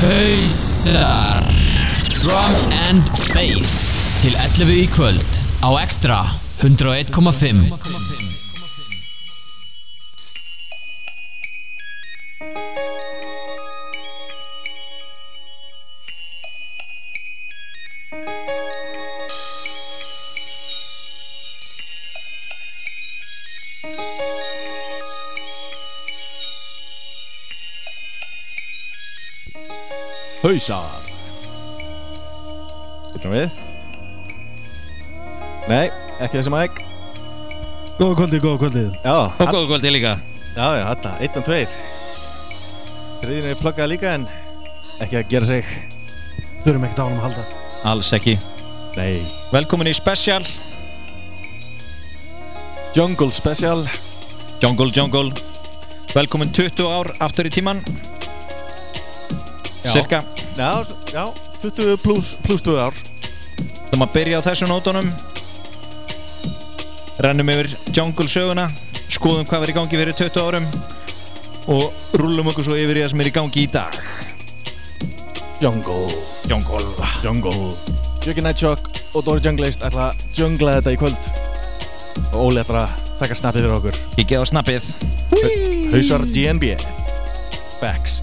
Hausar Drum and Bass til 11 í kvöld á Extra 101,5. Hausar Viltum við? Nei, ekki þessi mæk. Góða kvöldið Já, og góða kvöldið líka. Já, þetta, 1 og 2. Þriðin pluggaði líka en ekki að gera sig. Þurfum ekkert á honum að halda. Alls ekki. Nei. Velkomin í special Jungle special Jungle Velkomin 20 ár aftur í tímann. Cirka. Já, 20 plus 2 ár. Þum að byrja á þessum nótunum. Rennum yfir Jungle söguna, skoðum hvað var í gangi fyrir 20 árum og rúllum okkur svo yfir í það sem í gangi í dag. Jungle. Jökki Nightjog og Dóri Junglist ætla að jungla þetta í kvöld. Og Óli ætla að taka snappið fyrir okkur. Ég gef á snappið. Hausar DNB. Facts.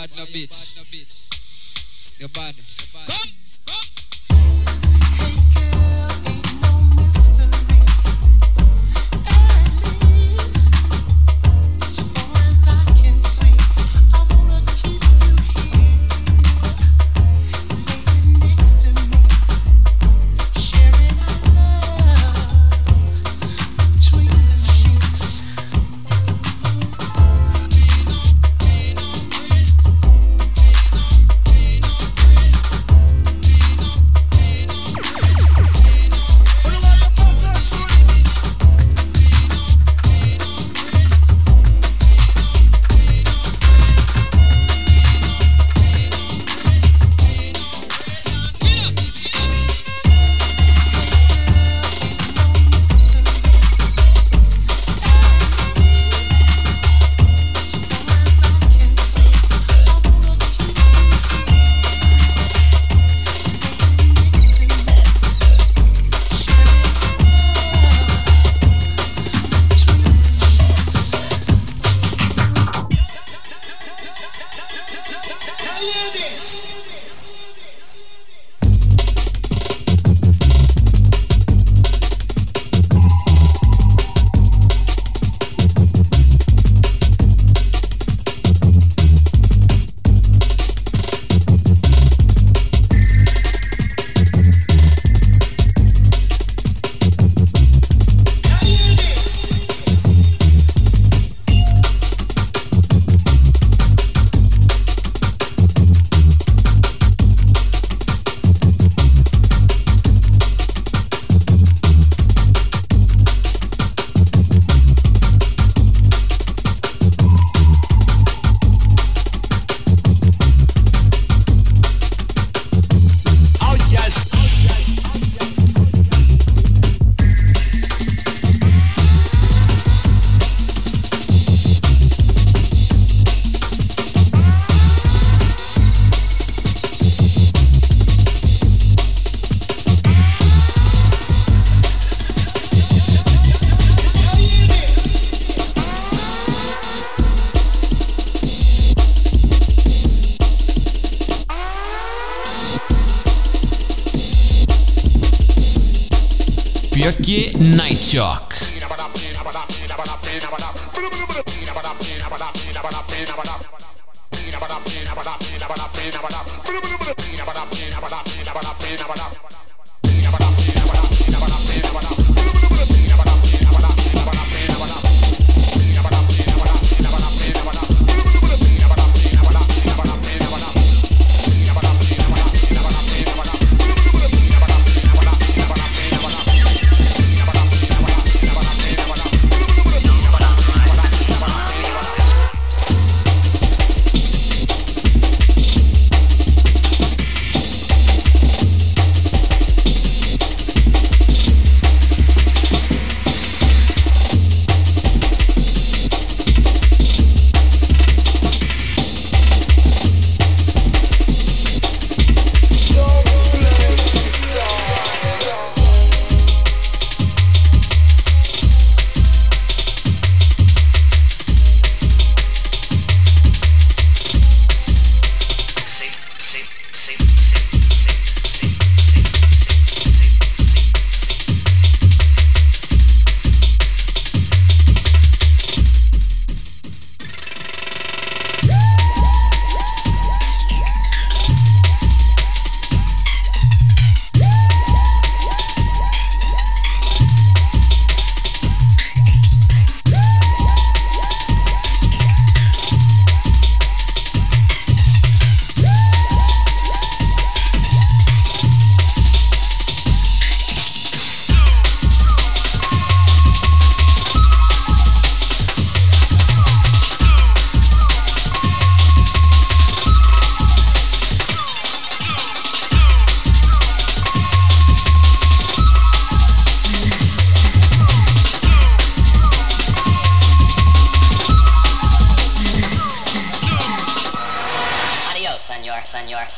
bad no bitch. You're bad. Come! Night Shock.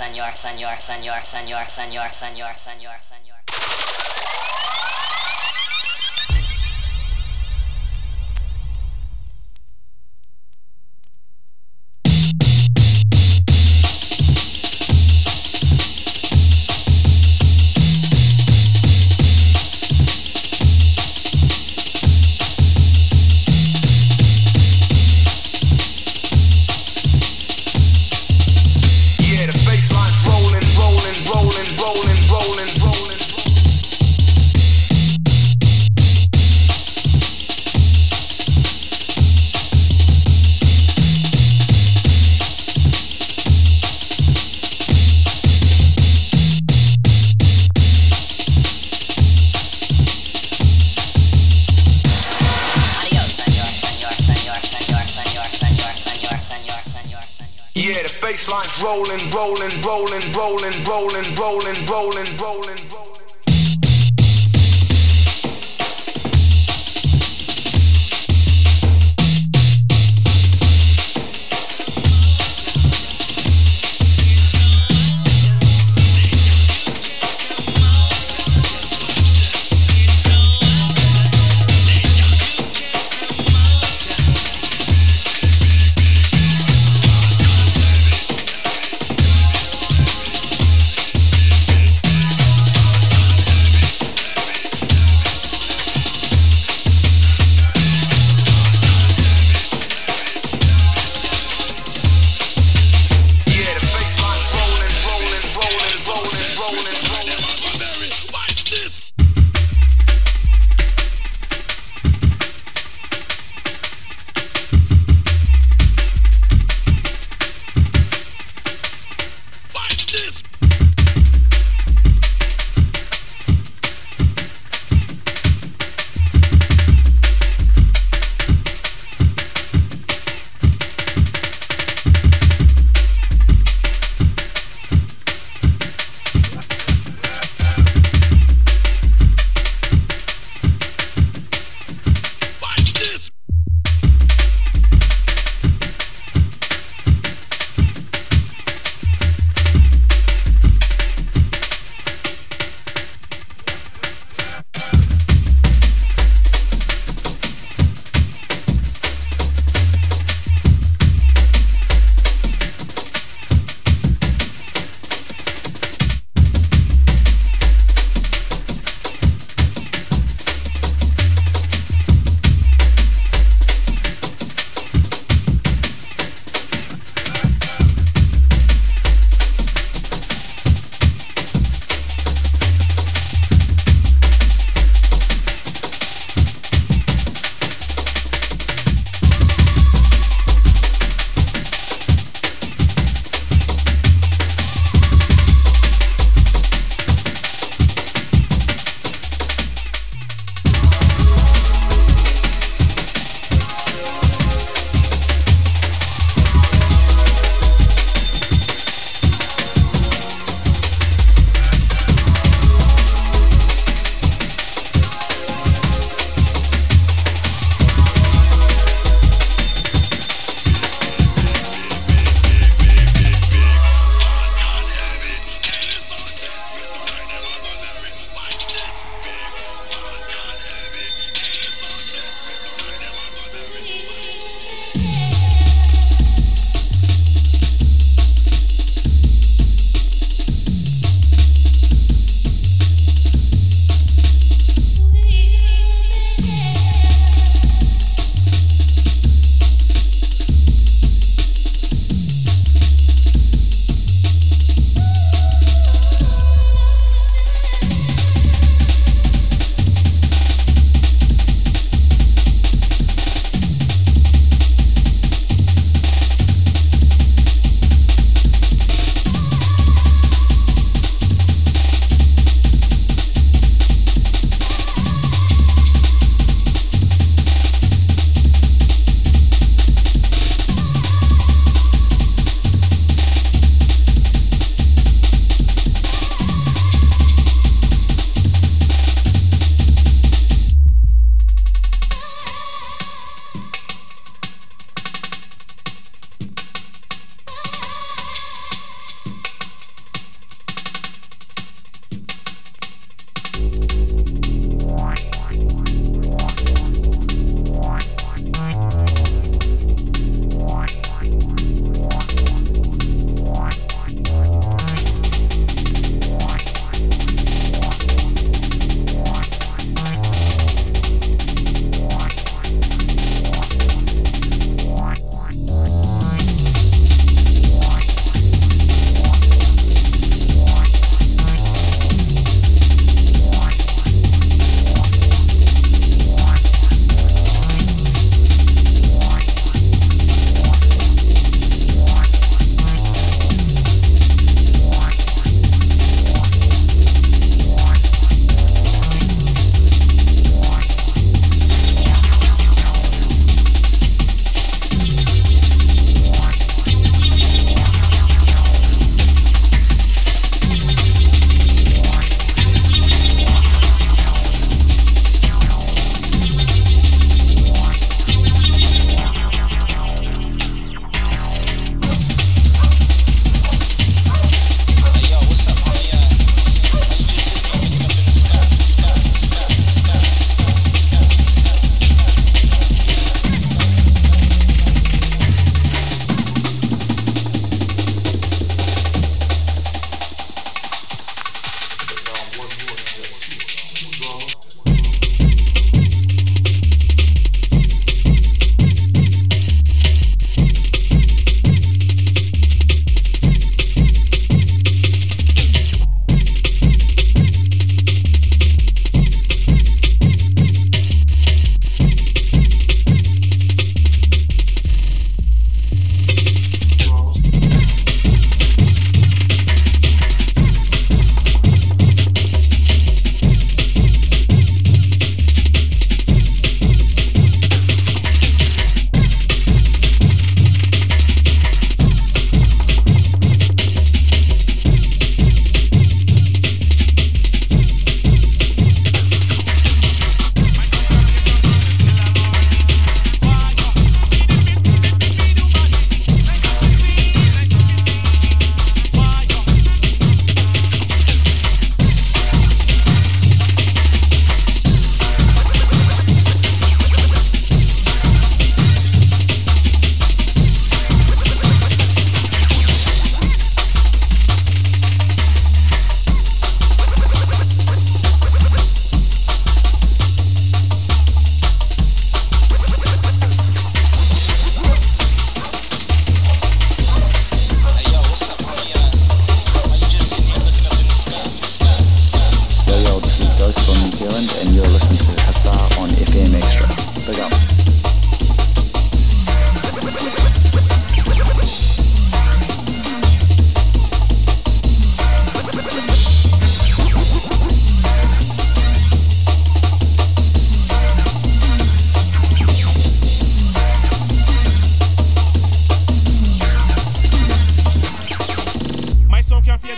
Senor. bass lines rolling, rolling, rolling, rolling, rolling, rolling, rolling, rolling, rolling.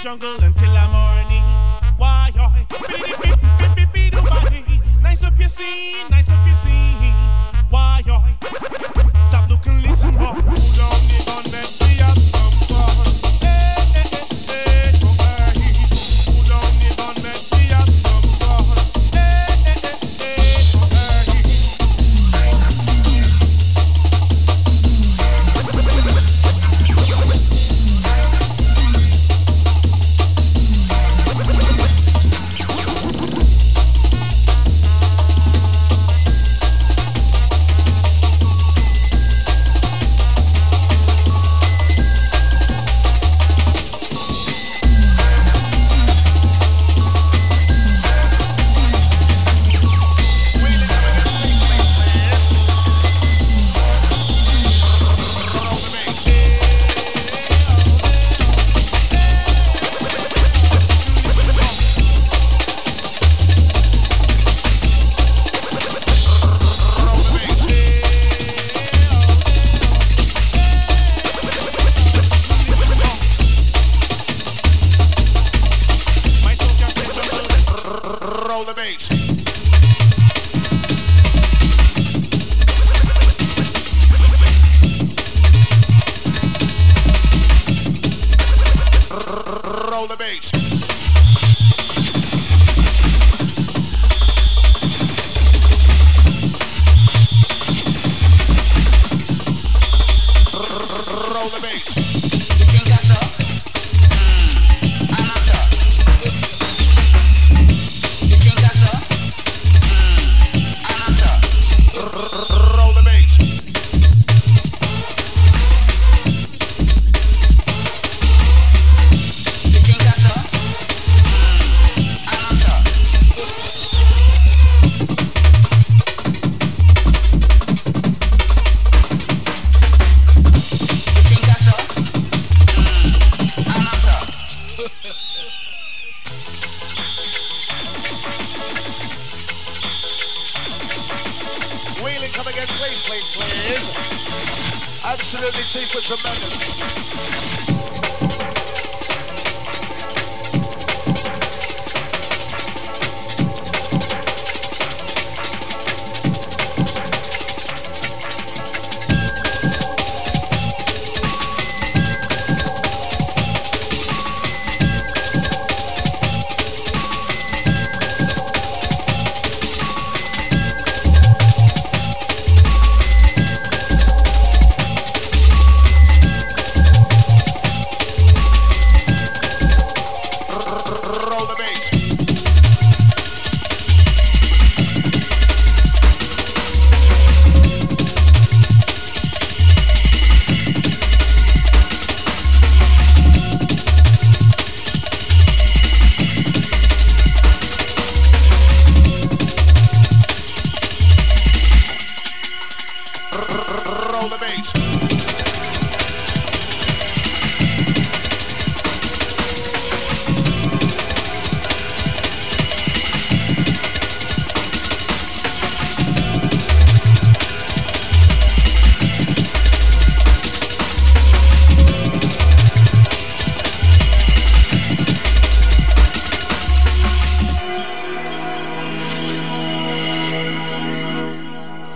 jungle until the morning. Why, nice up your scene, nice up your scene. Why, stop looking, listen, boy. Put on the gun, let me have some fun. Hey, hey, hey, hey, come back here. Put on the gun, let me have some fun. Hey, hey, hey, hey, come back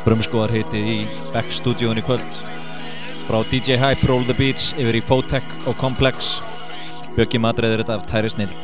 Brumskóar heiti í Backstúdíóinu í kvöld. Frá DJ Hype, Roll the Beats, yfir í Photek og Complex. Bjöggi matreiðir þetta af tæri snilld.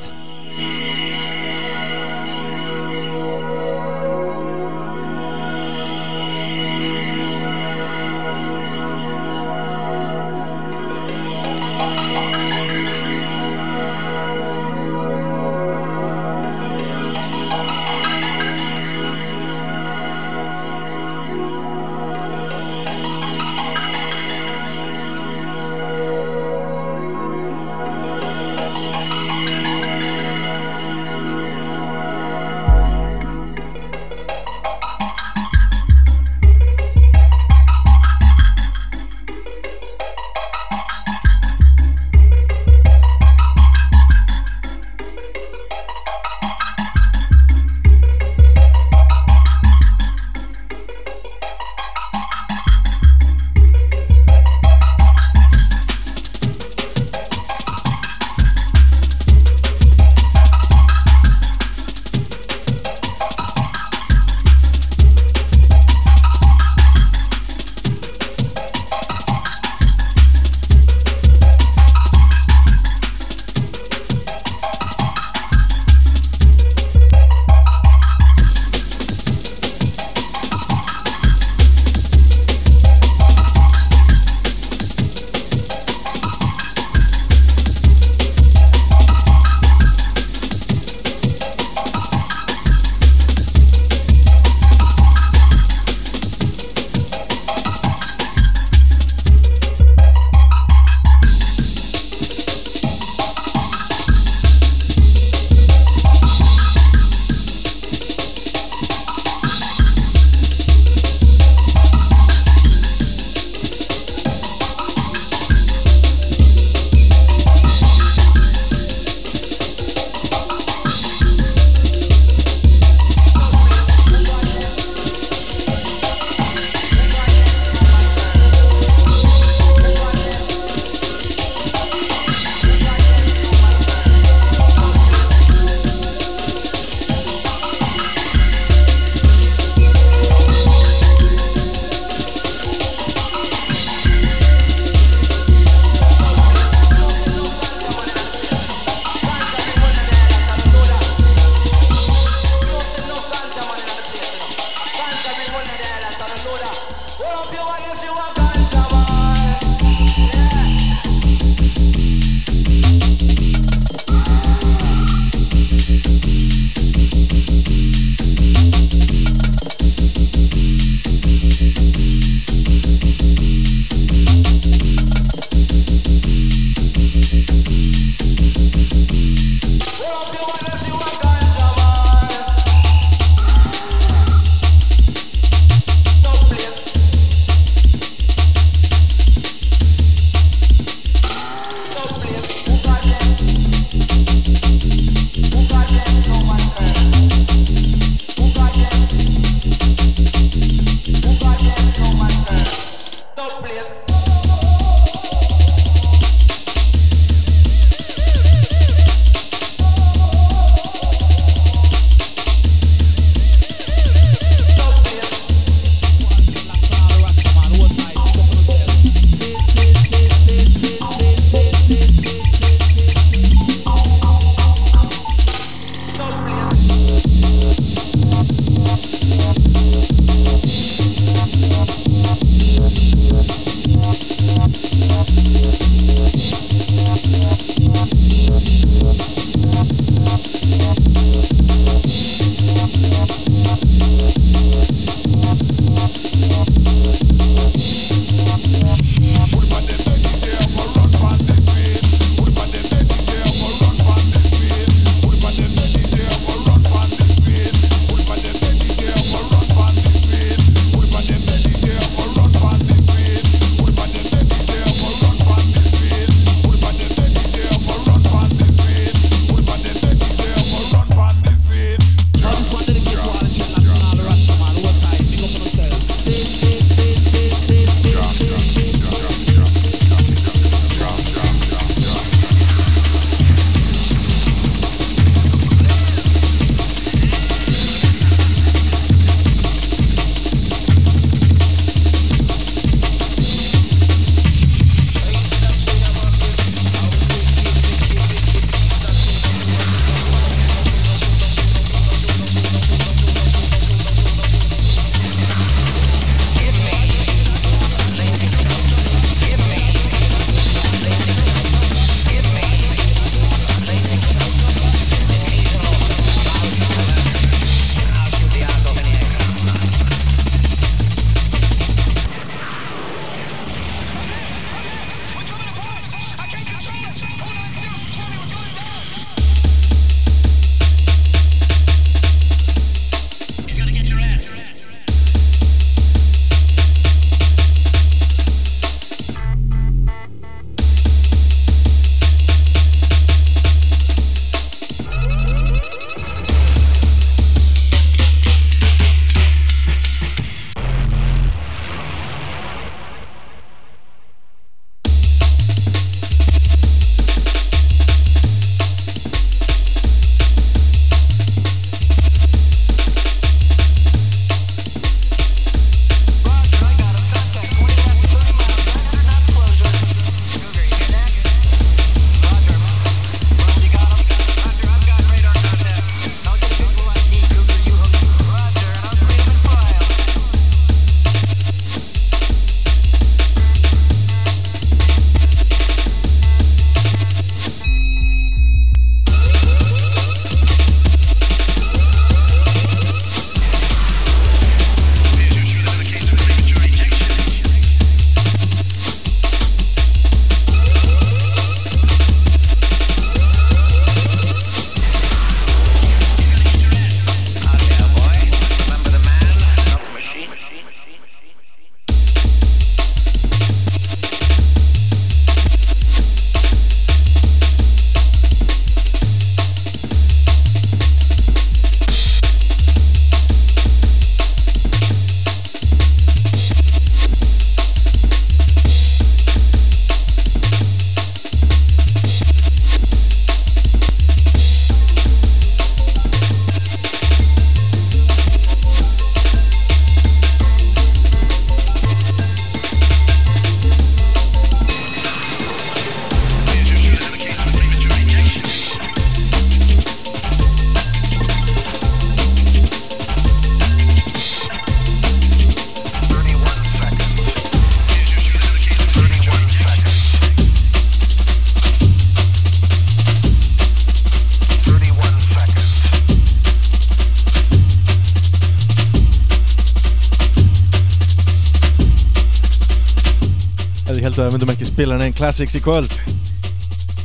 að við myndum ekki spila neinn classics í kvöld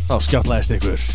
þá skjátlaðist ykkur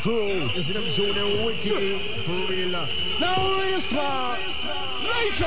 crew. You see them show them wicked for real. Now real swag. Later.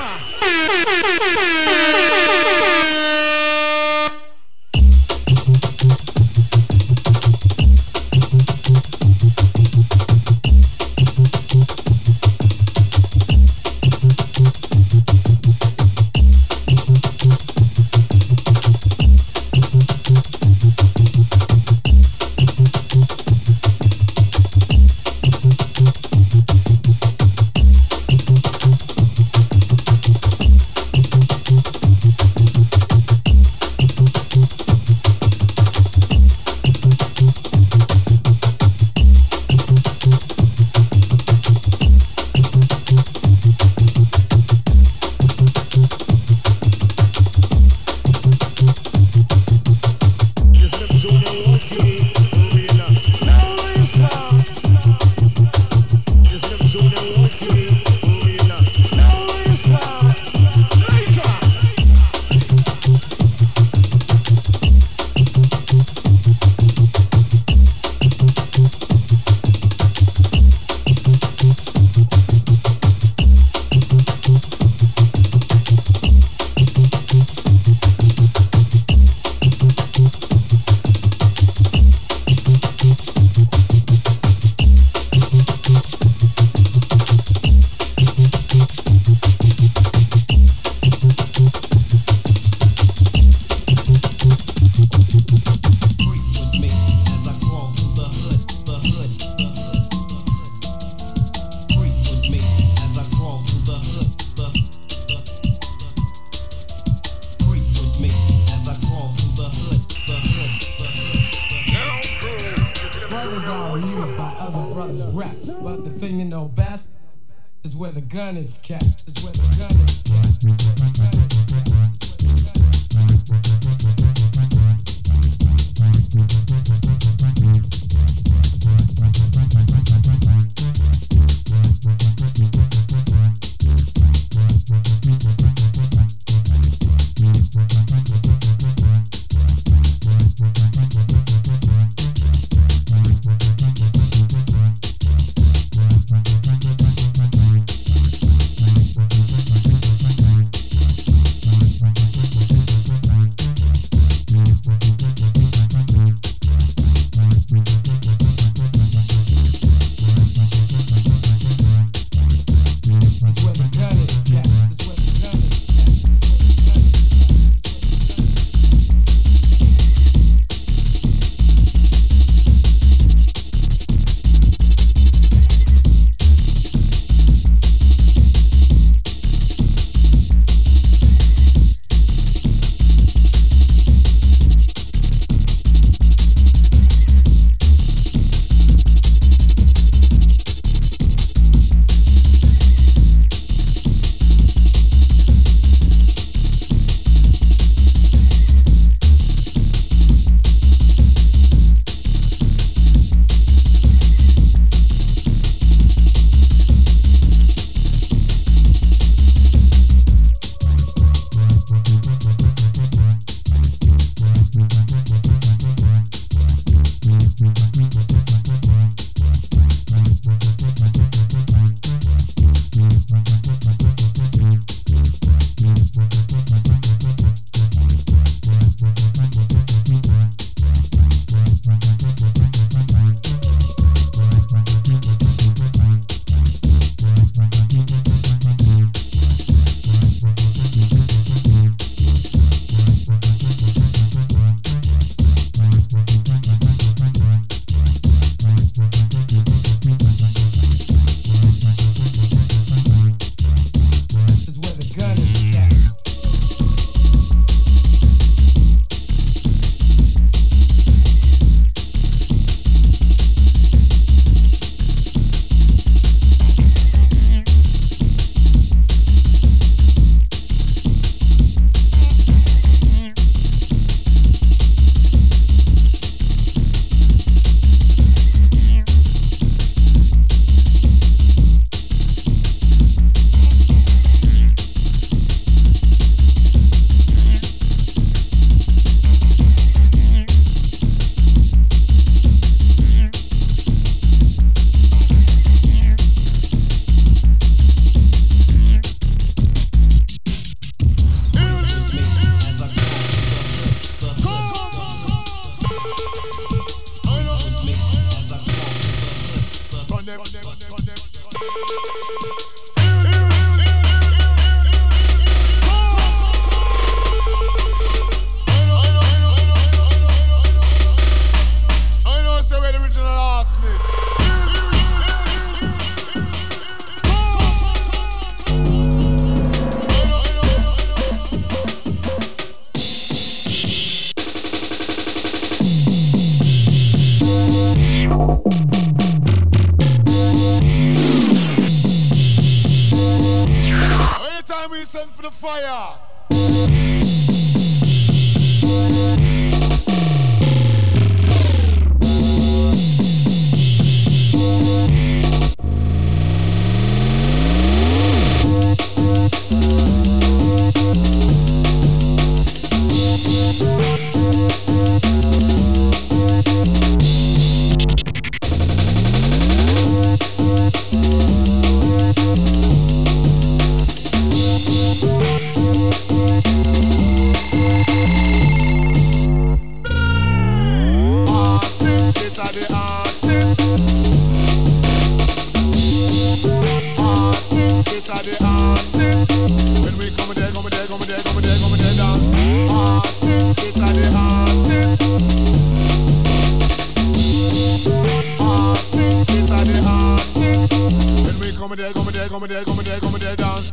come in there, dance.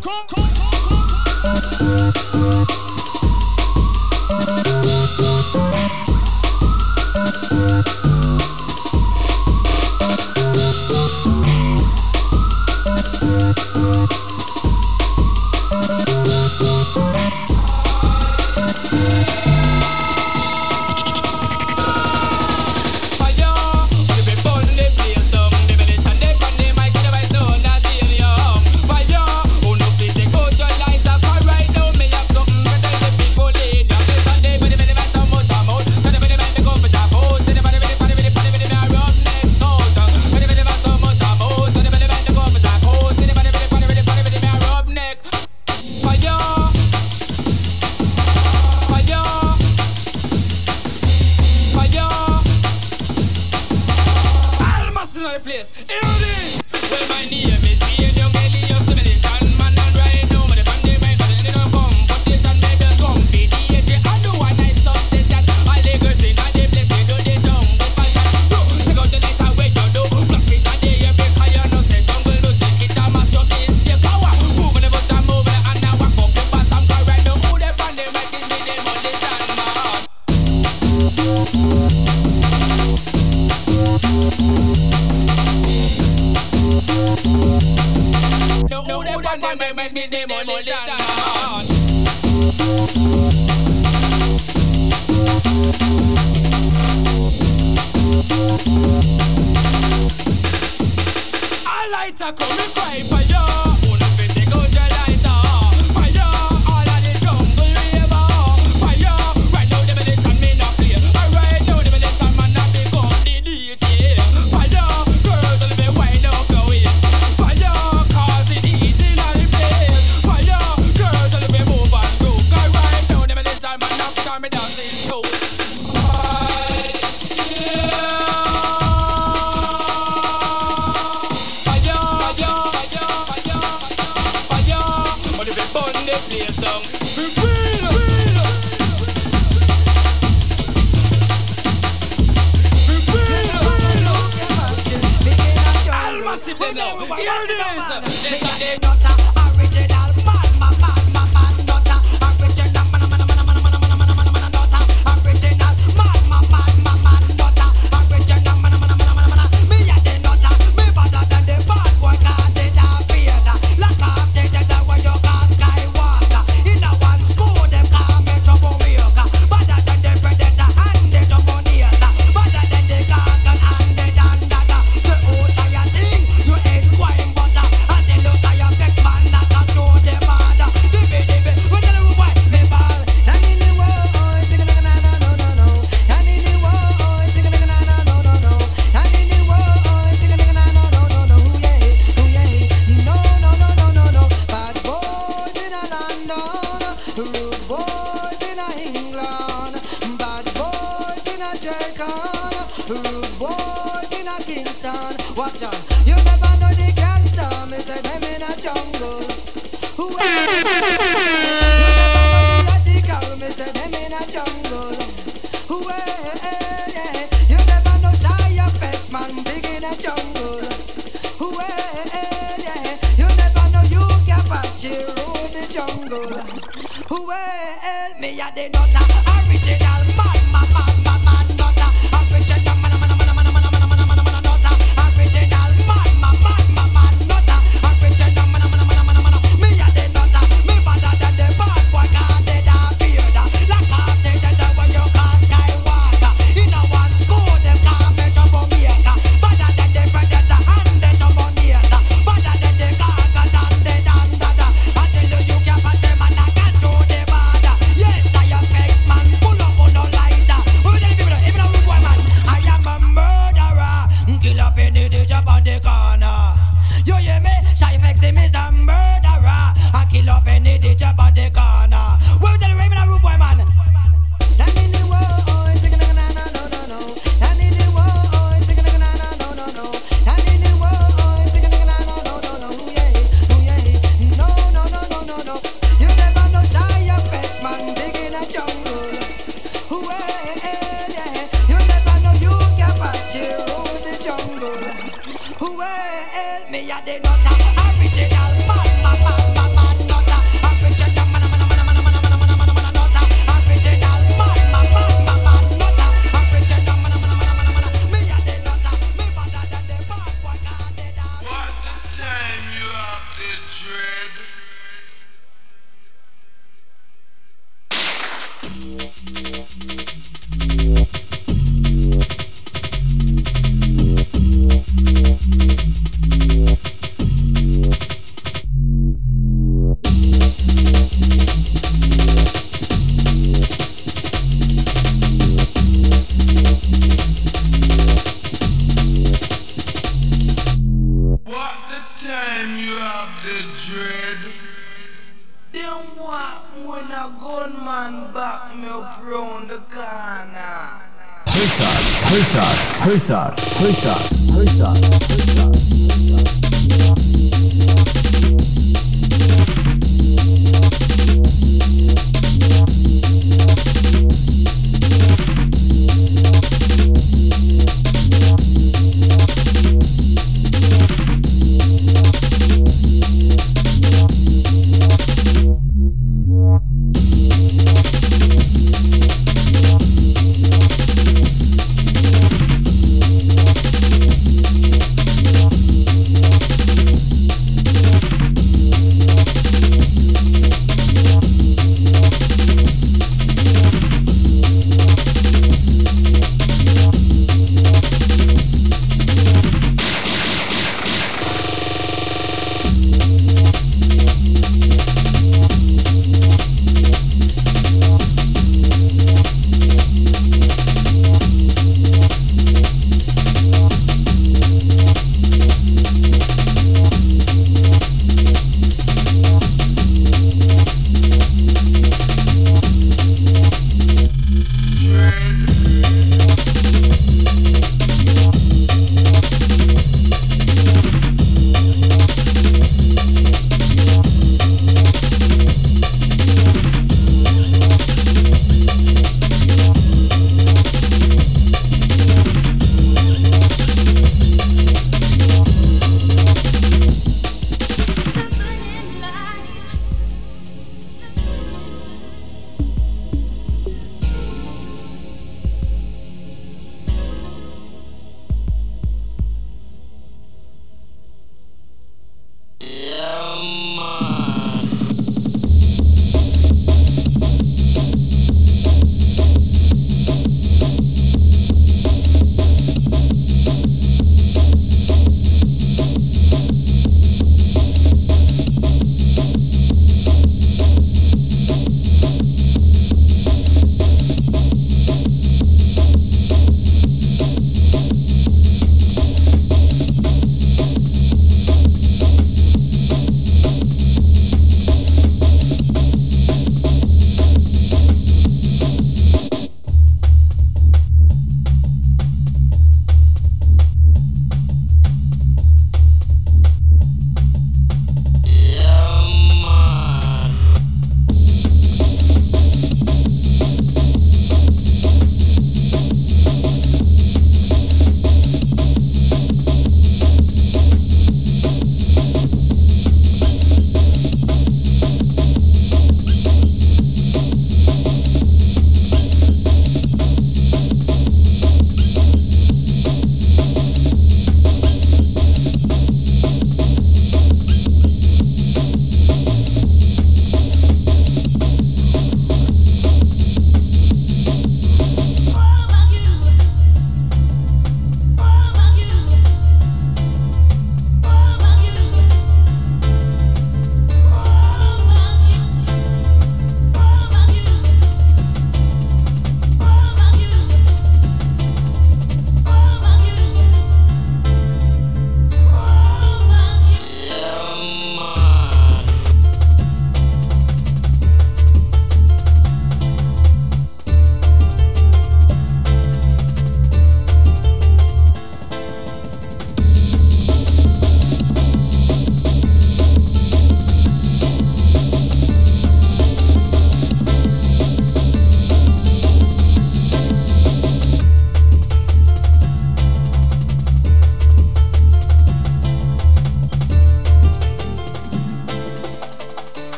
a gunman back me up round the corner.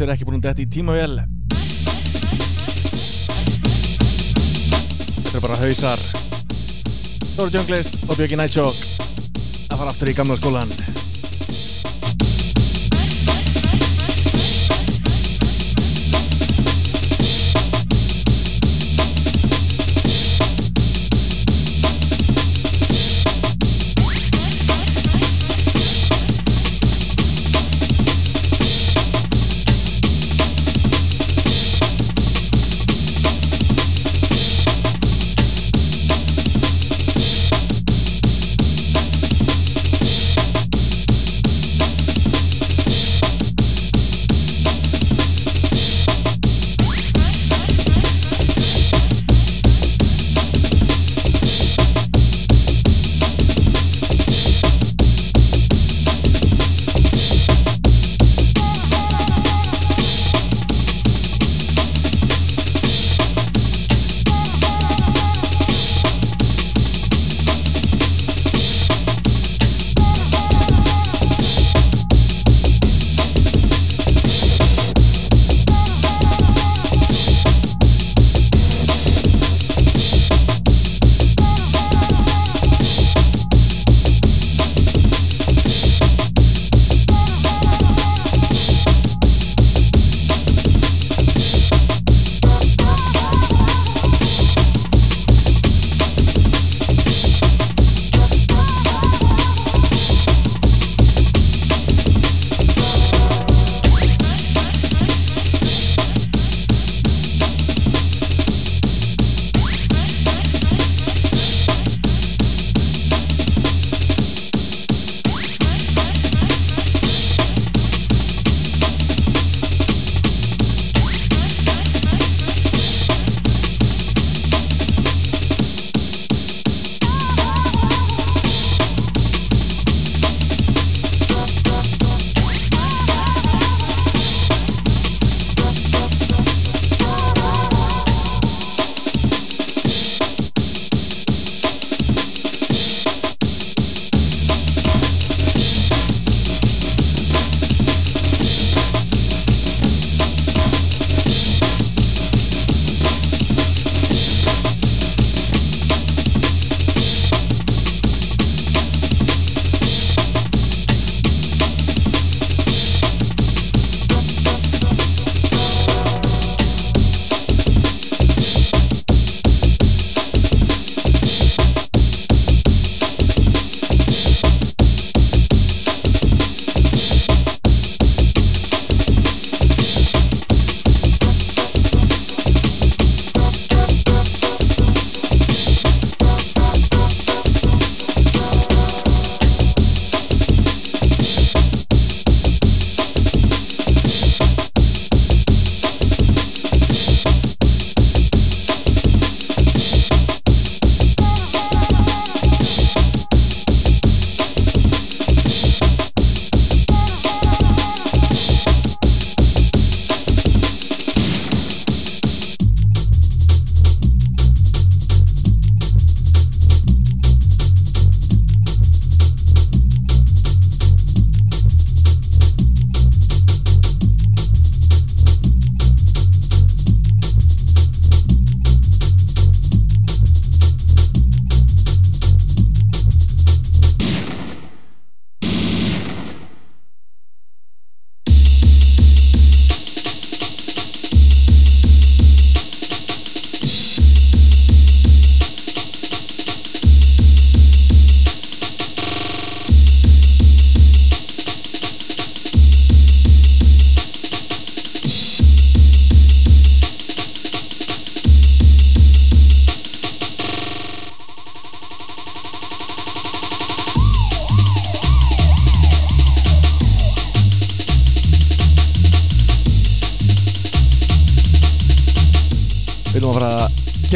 Þau eru ekki búin að detta í tímavél. Þetta eru bara hausar. Þóru Junglist og Björki Nightshock að fara aftur í gamla skólan.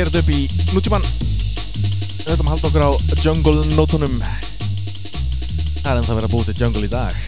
gerð upp í nútíman. Við höfum haldið okkur á jungle nótunum. Það ennþá verið að búið til jungle í dag.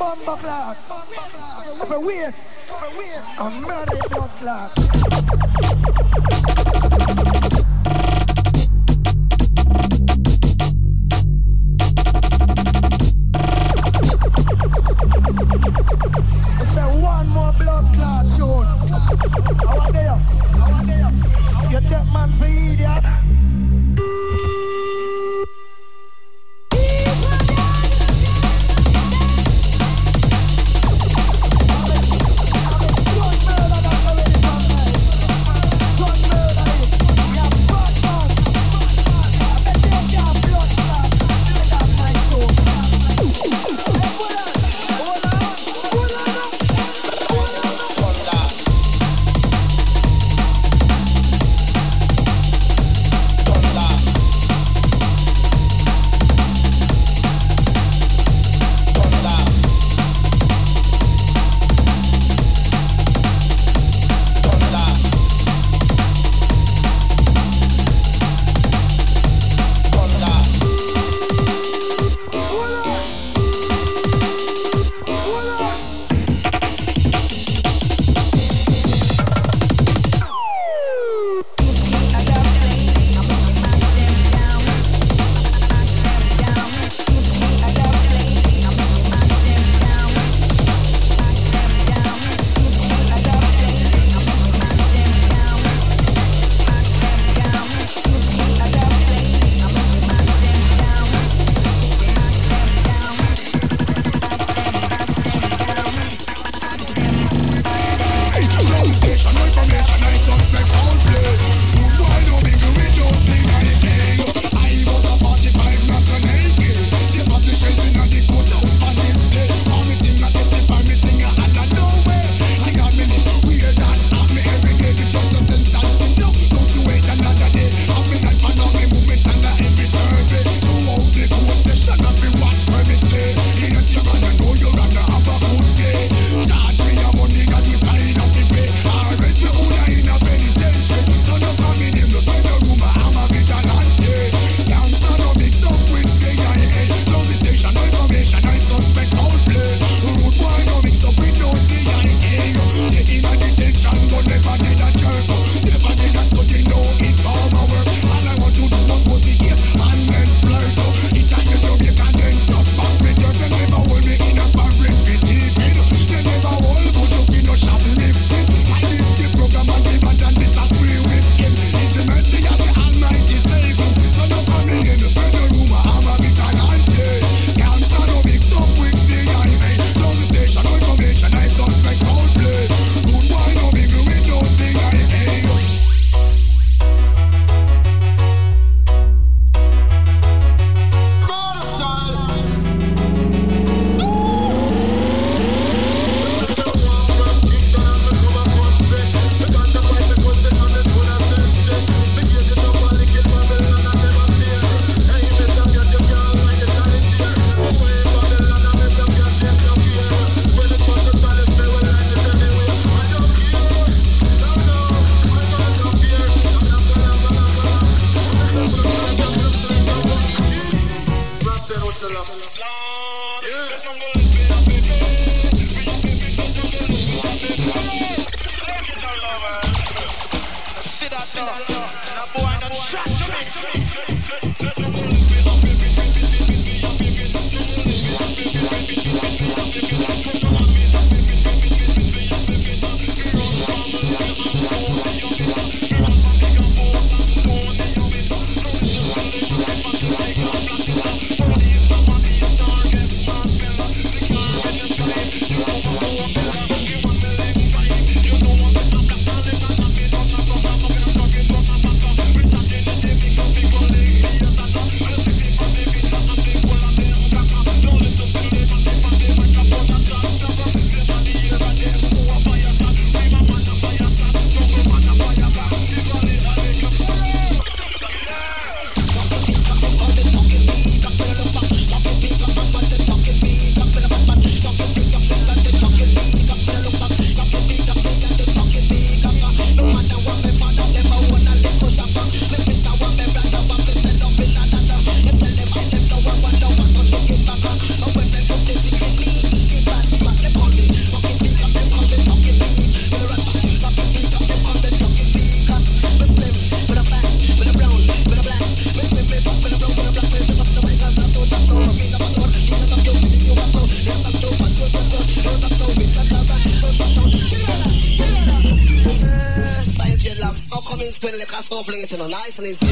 Bumba clock. Over weird. A murder blood clock. spelen, ik ga stoffelen, it's in a nice list.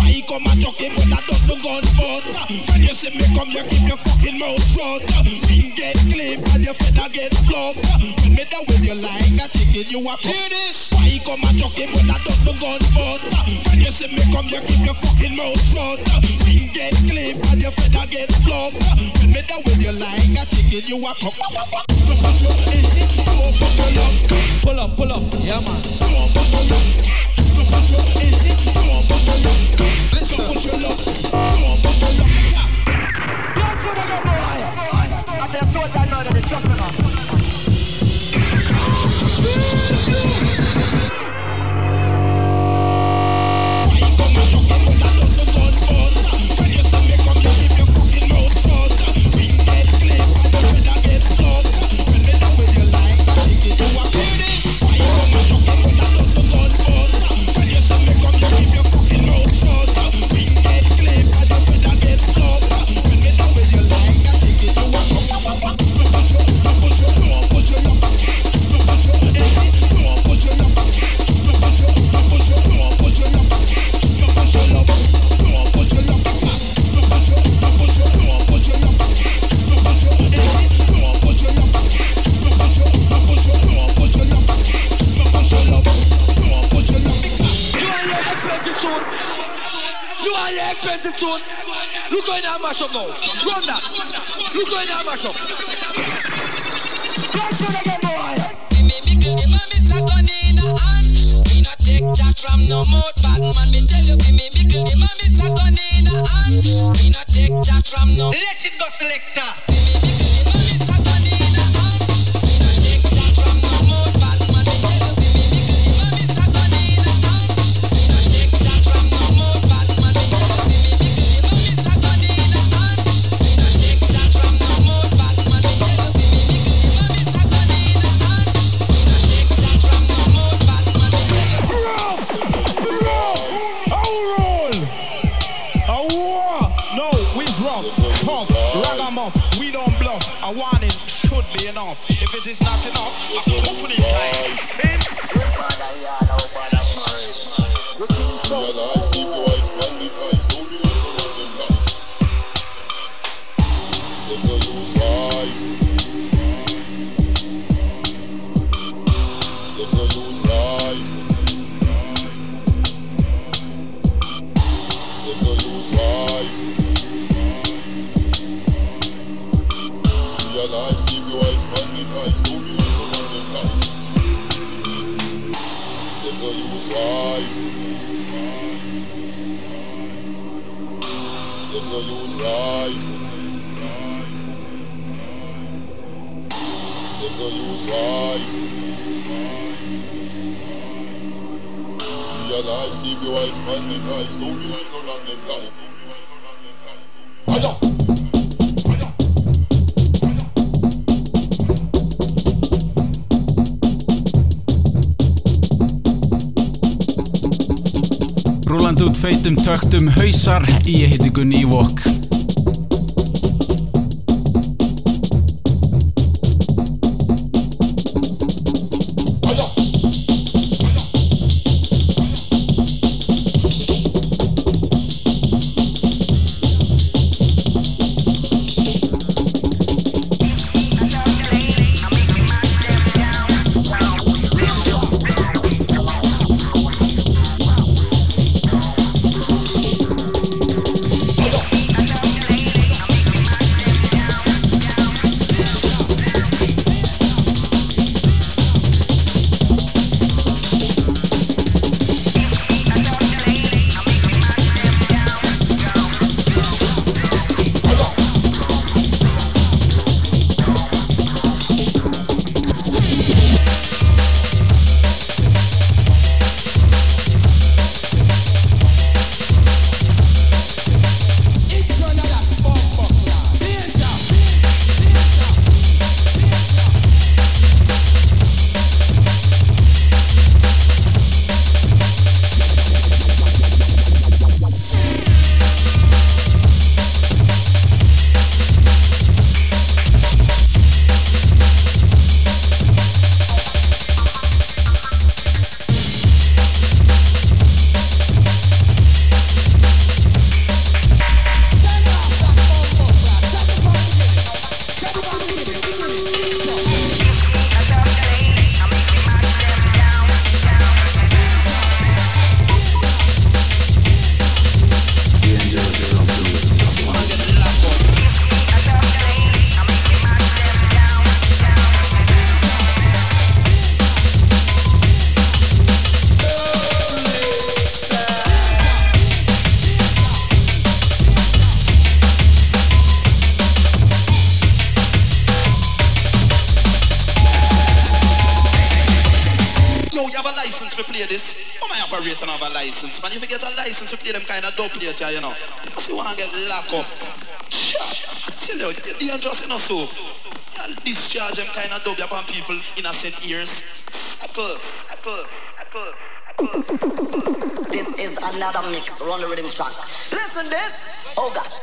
Why come a talking when I don't for gun out? When you see me come, you keep your fucking mouth shut. Thing get clipped and your feather get plucked. When me down with you like a chicken, you a penis. Why come a talking when I don't for gun out? When you see me come, you keep your fucking mouth shut. Thing get clipped and your feather get plucked. When me down with you like a chicken, you a pull up, yeah man. Listen. Don't shoot again, boy. I tell suicide murder, distrust me now. Expensive tune. Look how in that mashup now. Run that. Look how in that mashup. Black son again, boy. Me make the mommy suck on in a hand. Me not take that from no more Batman. Me tell you, me make the mommy suck on in a hand. Me not take that from no. Let it go, selector. Enough. If it is not enough, hopefully it's in. Eyes, keep your eyes, don't be lies, keep your eyes, blinded eyes, don't be like the one that lies. They tell you it lies. They tell you it lies. They tell you it lies. Realize, keep your eyes, blinded eyes, don't be like the one that lies. Don't be like the one that lies. Rúlandi út feitum töktum hausar, ég heiti Gunni Vokk. You have a license to play this? How my operator have a license, man? If you get a license to play them kind of dope later, you know. Because you want to get locked up. Shut I tell you, you're dangerous, you know, so. You discharge them kind of dope upon people, innocent ears. This is another mix, run the rhythm track. Listen this! Oh gosh.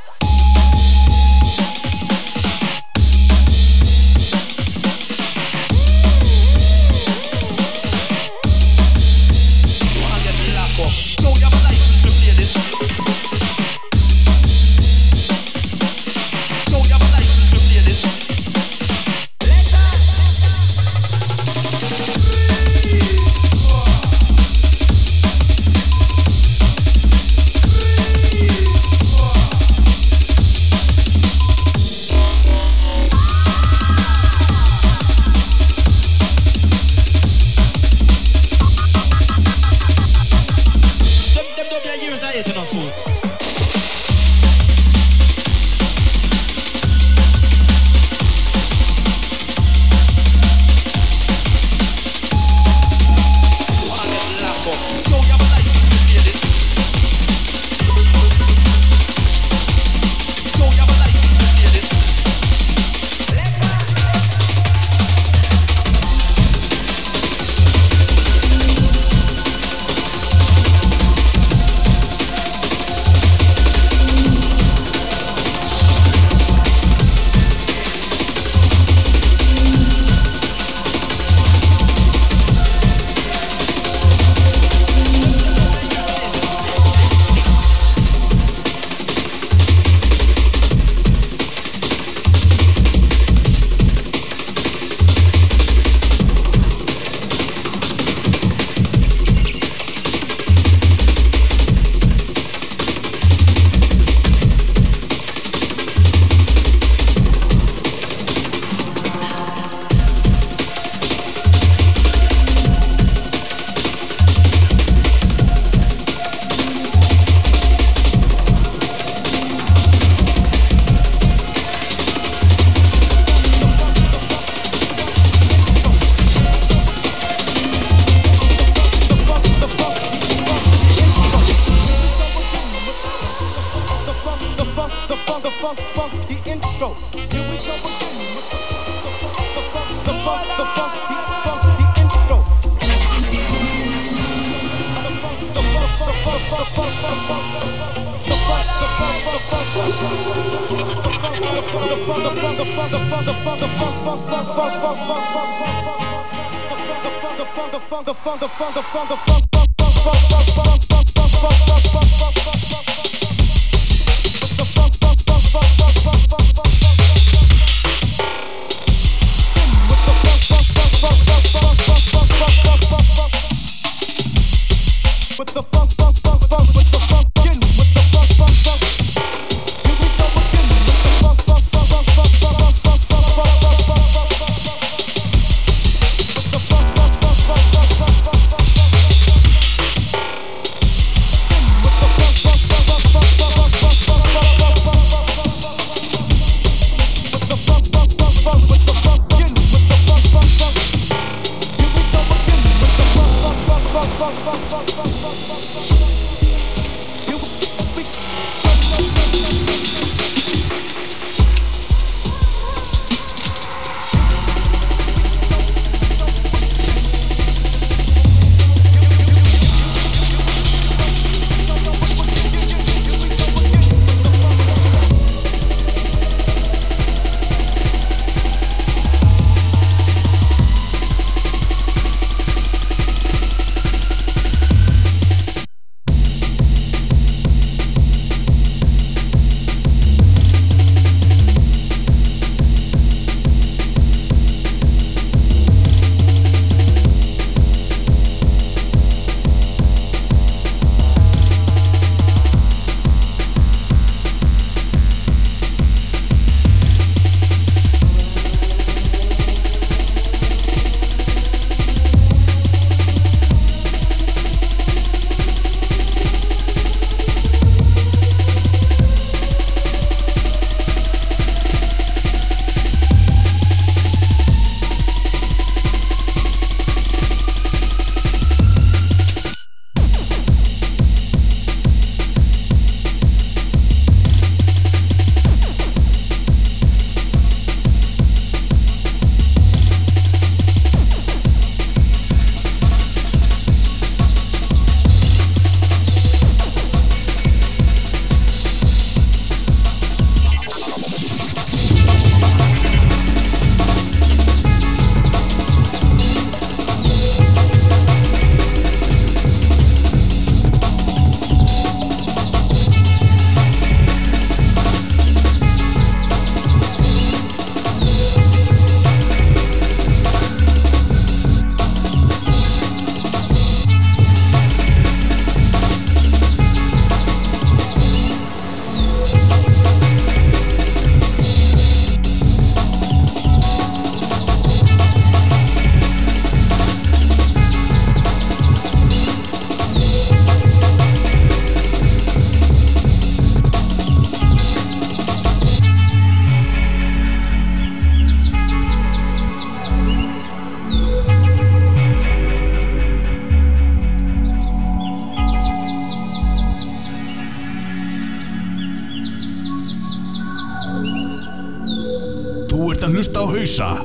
Husa.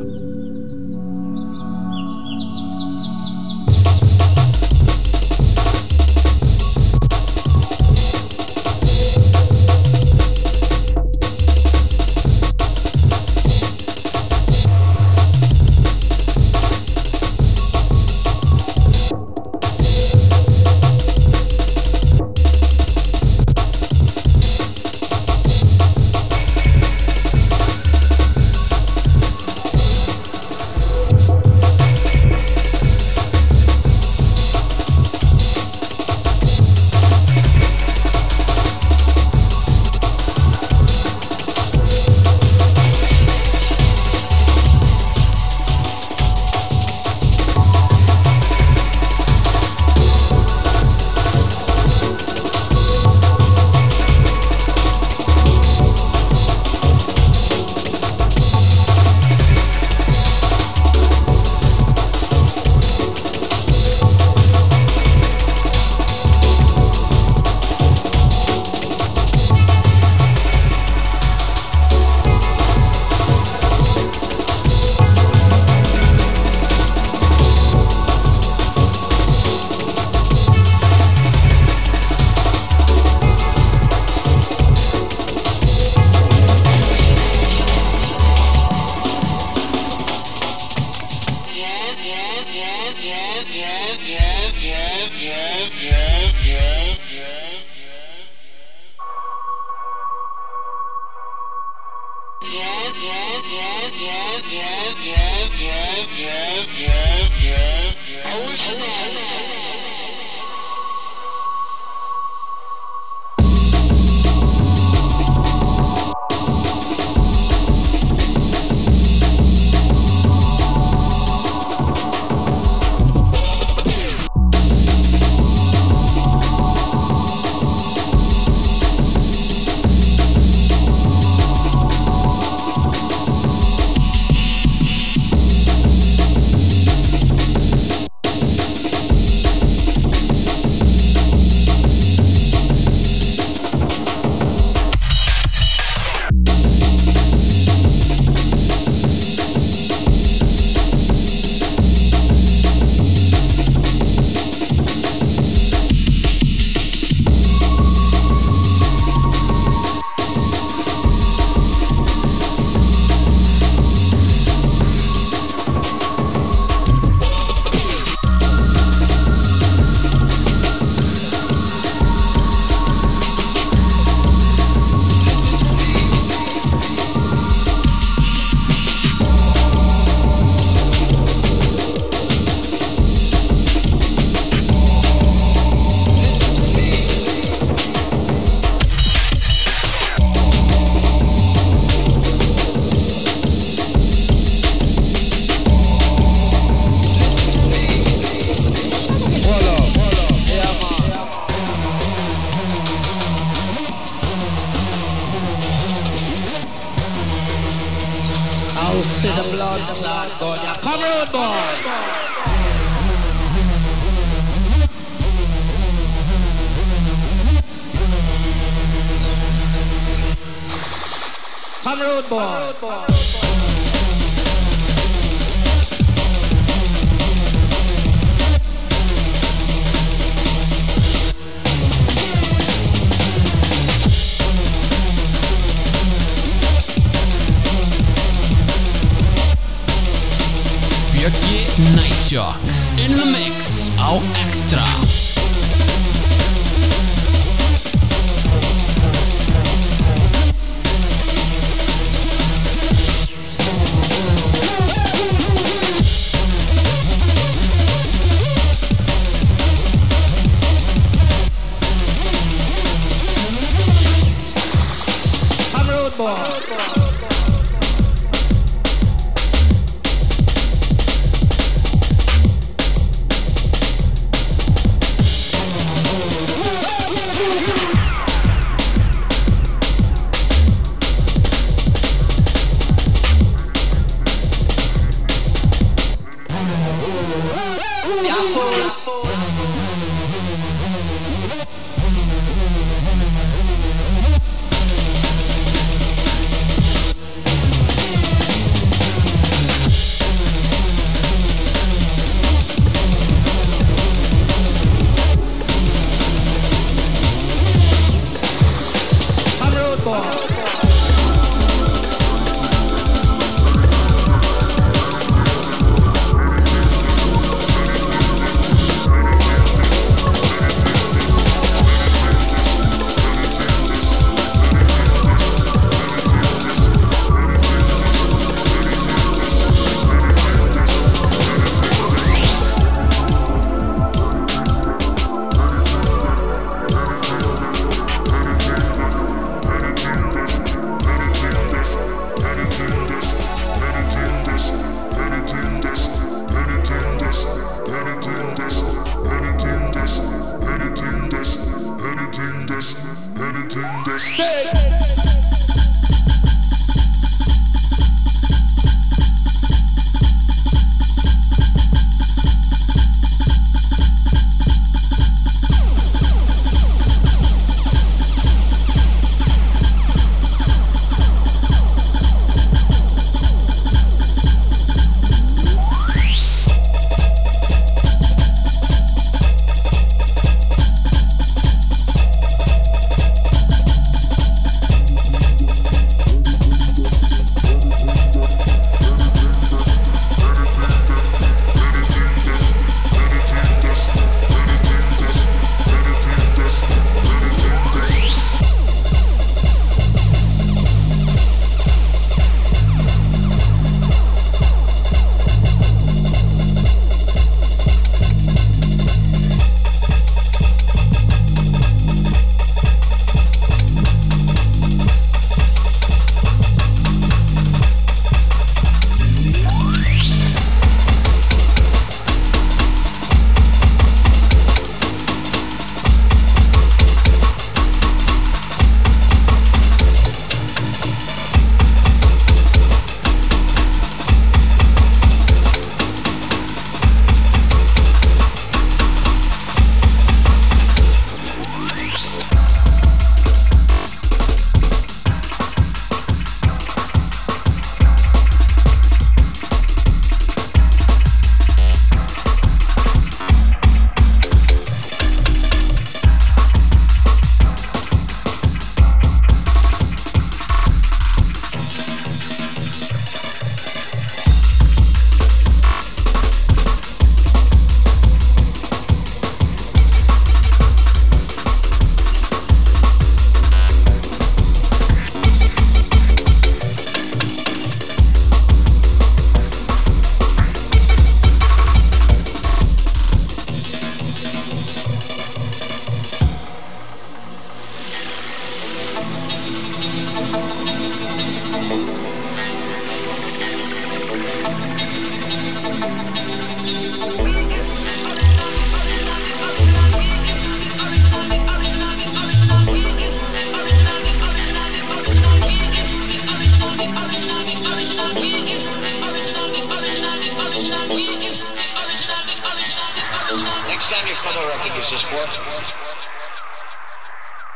every fellow record gives us work,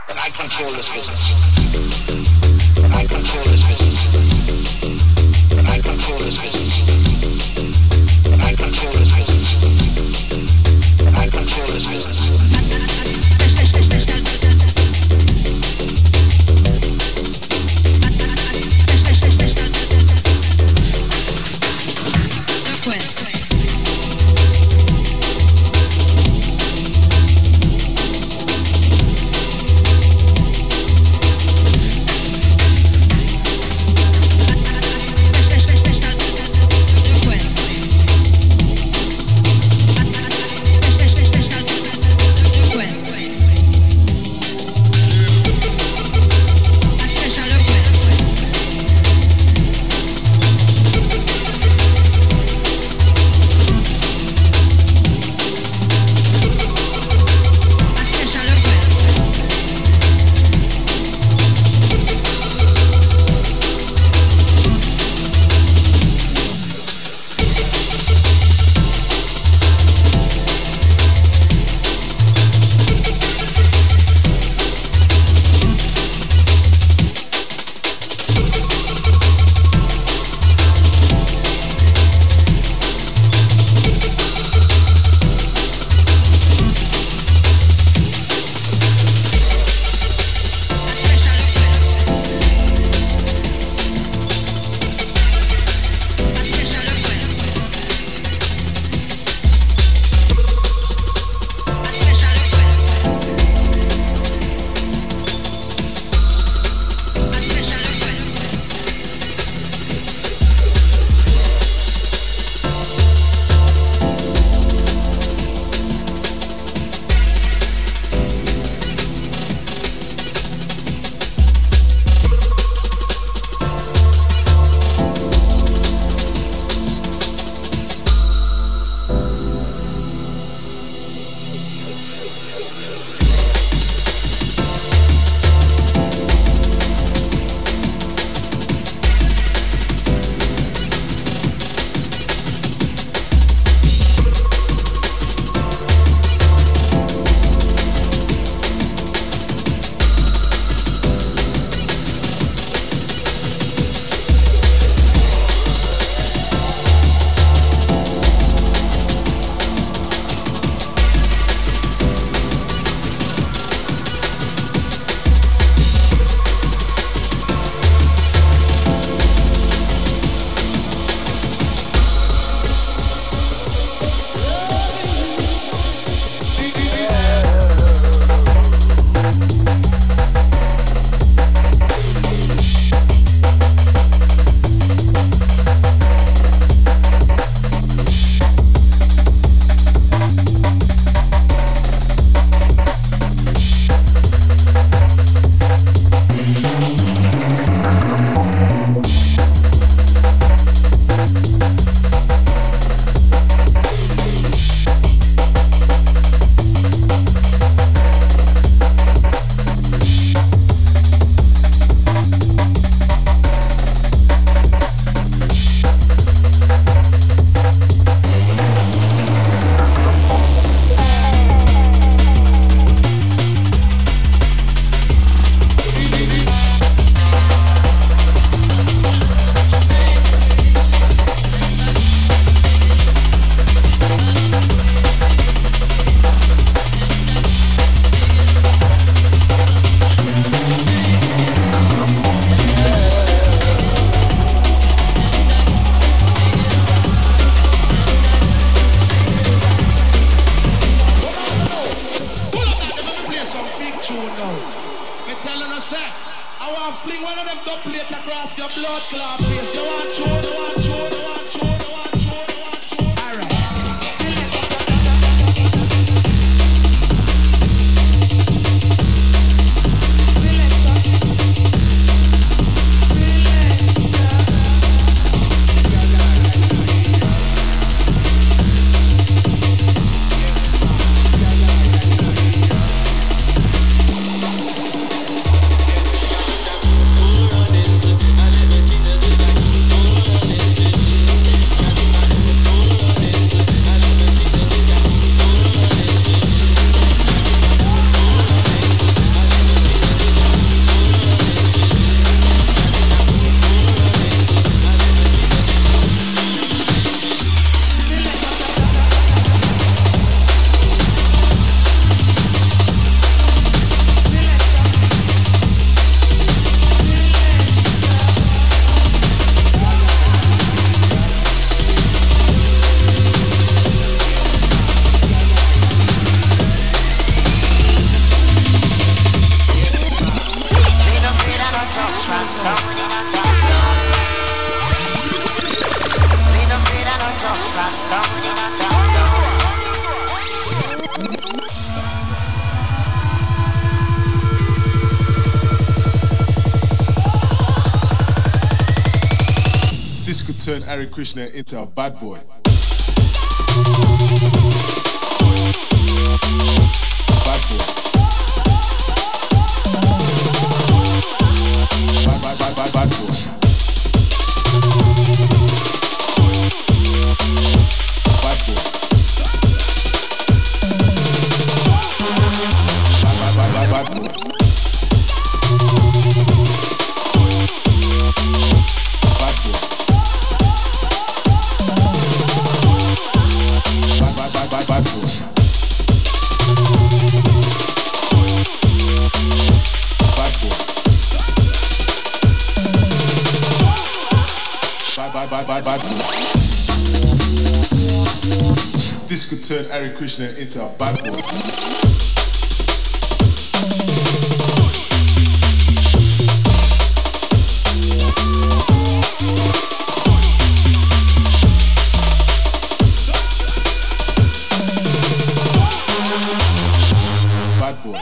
but I control this business. But I control this business. But I control this business. But I control this business. But I control this business. turn Hare Krishna into a bad boy. Bad boy. Bad, bad, bad, bad, bad boy. Bad boy. Bad, bad, bad, bad, bad boy. This could turn Hare Krishna into a bad boy. Bad boy.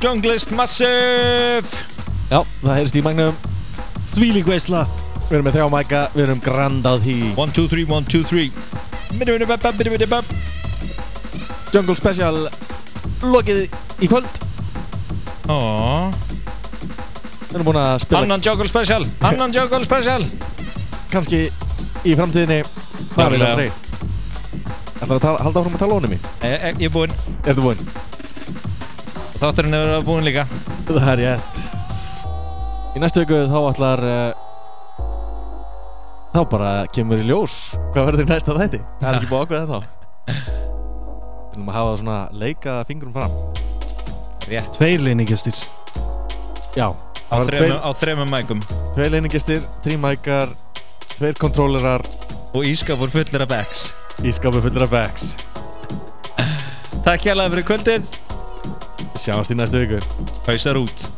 Junglist Massive. Já, það heyrist í magnum. Þvílík veisla. Við erum með þrjá mæka, við erum grandað því. 1, 2, 3, 1, 2, 3. Jungle Special lokið í kvöld. Við erum búin að spila Annan Jungle Special kannski í framtíðinni. Farlega. Ætlar að halda áfram að tala honum í? Ég búinn. Ertu búinn? Þátturinn verið búinn líka. Það rétt. Í næstu viku þá ætlar þá bara kemur í ljós hvað verður næsta þætti. Það ekki búið ákveðið ennþá. Við viljum að hafa það svona leika fingrum fram. Rétt. Tveir leiningestir. Já. Á þremur mækum. Tveir leiningestir, þrí mækar, tveir kontrólerar. Og ískapur fullir af bags. Takk hérlega fyrir kvöldið. Sjáumst í næstu viku. Hausar út.